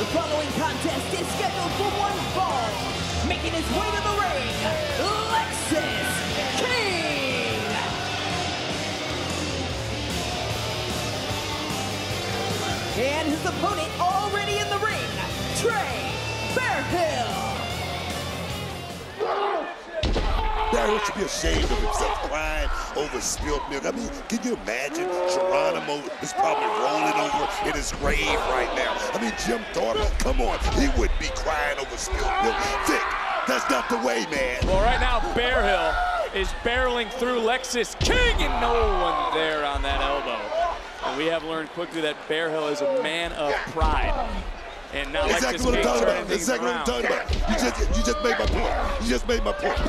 The following contest is scheduled for one fall. Making his way to the ring, Lexis King. And his opponent already in the ring, Trey Bearhill. Bearhill should be ashamed of himself, crying over spilled milk. I mean, can you imagine? Geronimo is probably rolling over in his grave right now. I mean, Jim Thorpe, come on, he would be crying over spilled milk. Vic, that's not the way, man. Well, right now, Bearhill is barreling through Lexis King, and no one there on that elbow. And we have learned quickly that Bearhill is a man of pride. And not exactly like this what I'm talking about. Exactly around. What I'm talking about. You just made my point. You just made my point.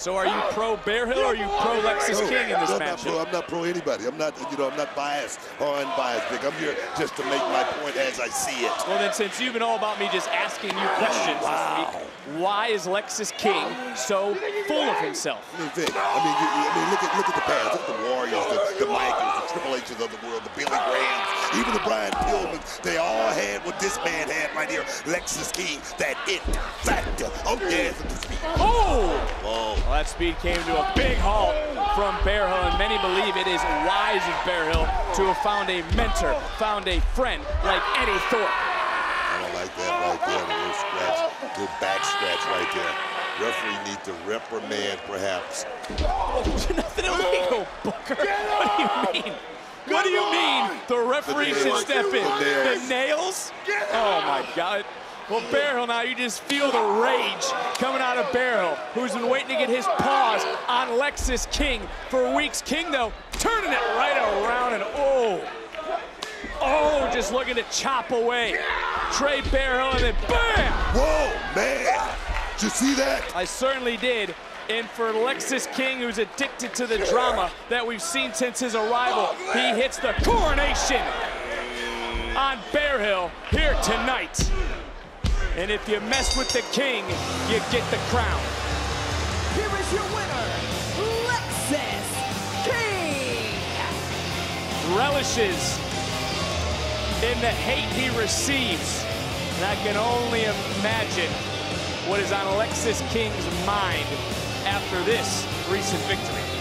So are you pro Bearhill or are you pro Lexis King in this match? I'm not pro anybody. I'm not biased or unbiased, Vic. I'm here just to make my point as I see it. Well then, since you've been all about me just asking you questions this week, why is Lexis King so full of himself? I mean, Vic, I mean, look at the past. Look at the Warriors, the Michaels, the Triple H's of the world, the Billy Grahams, even the Brian Pillmans. They all had what this man had right here, Lexis King, that it factor. Oh yeah. Oh! Well, that speed came to a big halt from Bearhill, and many believe it is wise of Bearhill to have found a mentor, found a friend like Eddie Thorpe. I don't like that right there, the little scratch, good back scratch right there. Referee needs to reprimand, perhaps. Oh, nothing illegal, Booker. What do you mean? What do you mean? The referee should step in. The nails? Oh my God. Well, Bearhill now, you just feel the rage coming out of Bearhill, who's been waiting to get his paws on Lexis King for weeks. King, though, turning it right around, and oh, just looking to chop away. Trey Bearhill, and then bam! Whoa, man, did you see that? I certainly did. And for Lexis King, who's addicted to the drama that we've seen since his arrival, he hits the coronation on Bearhill here tonight. And if you mess with the King, you get the crown. Here is your winner, Lexis King. Relishes in the hate he receives. And I can only imagine what is on Lexis King's mind after this recent victory.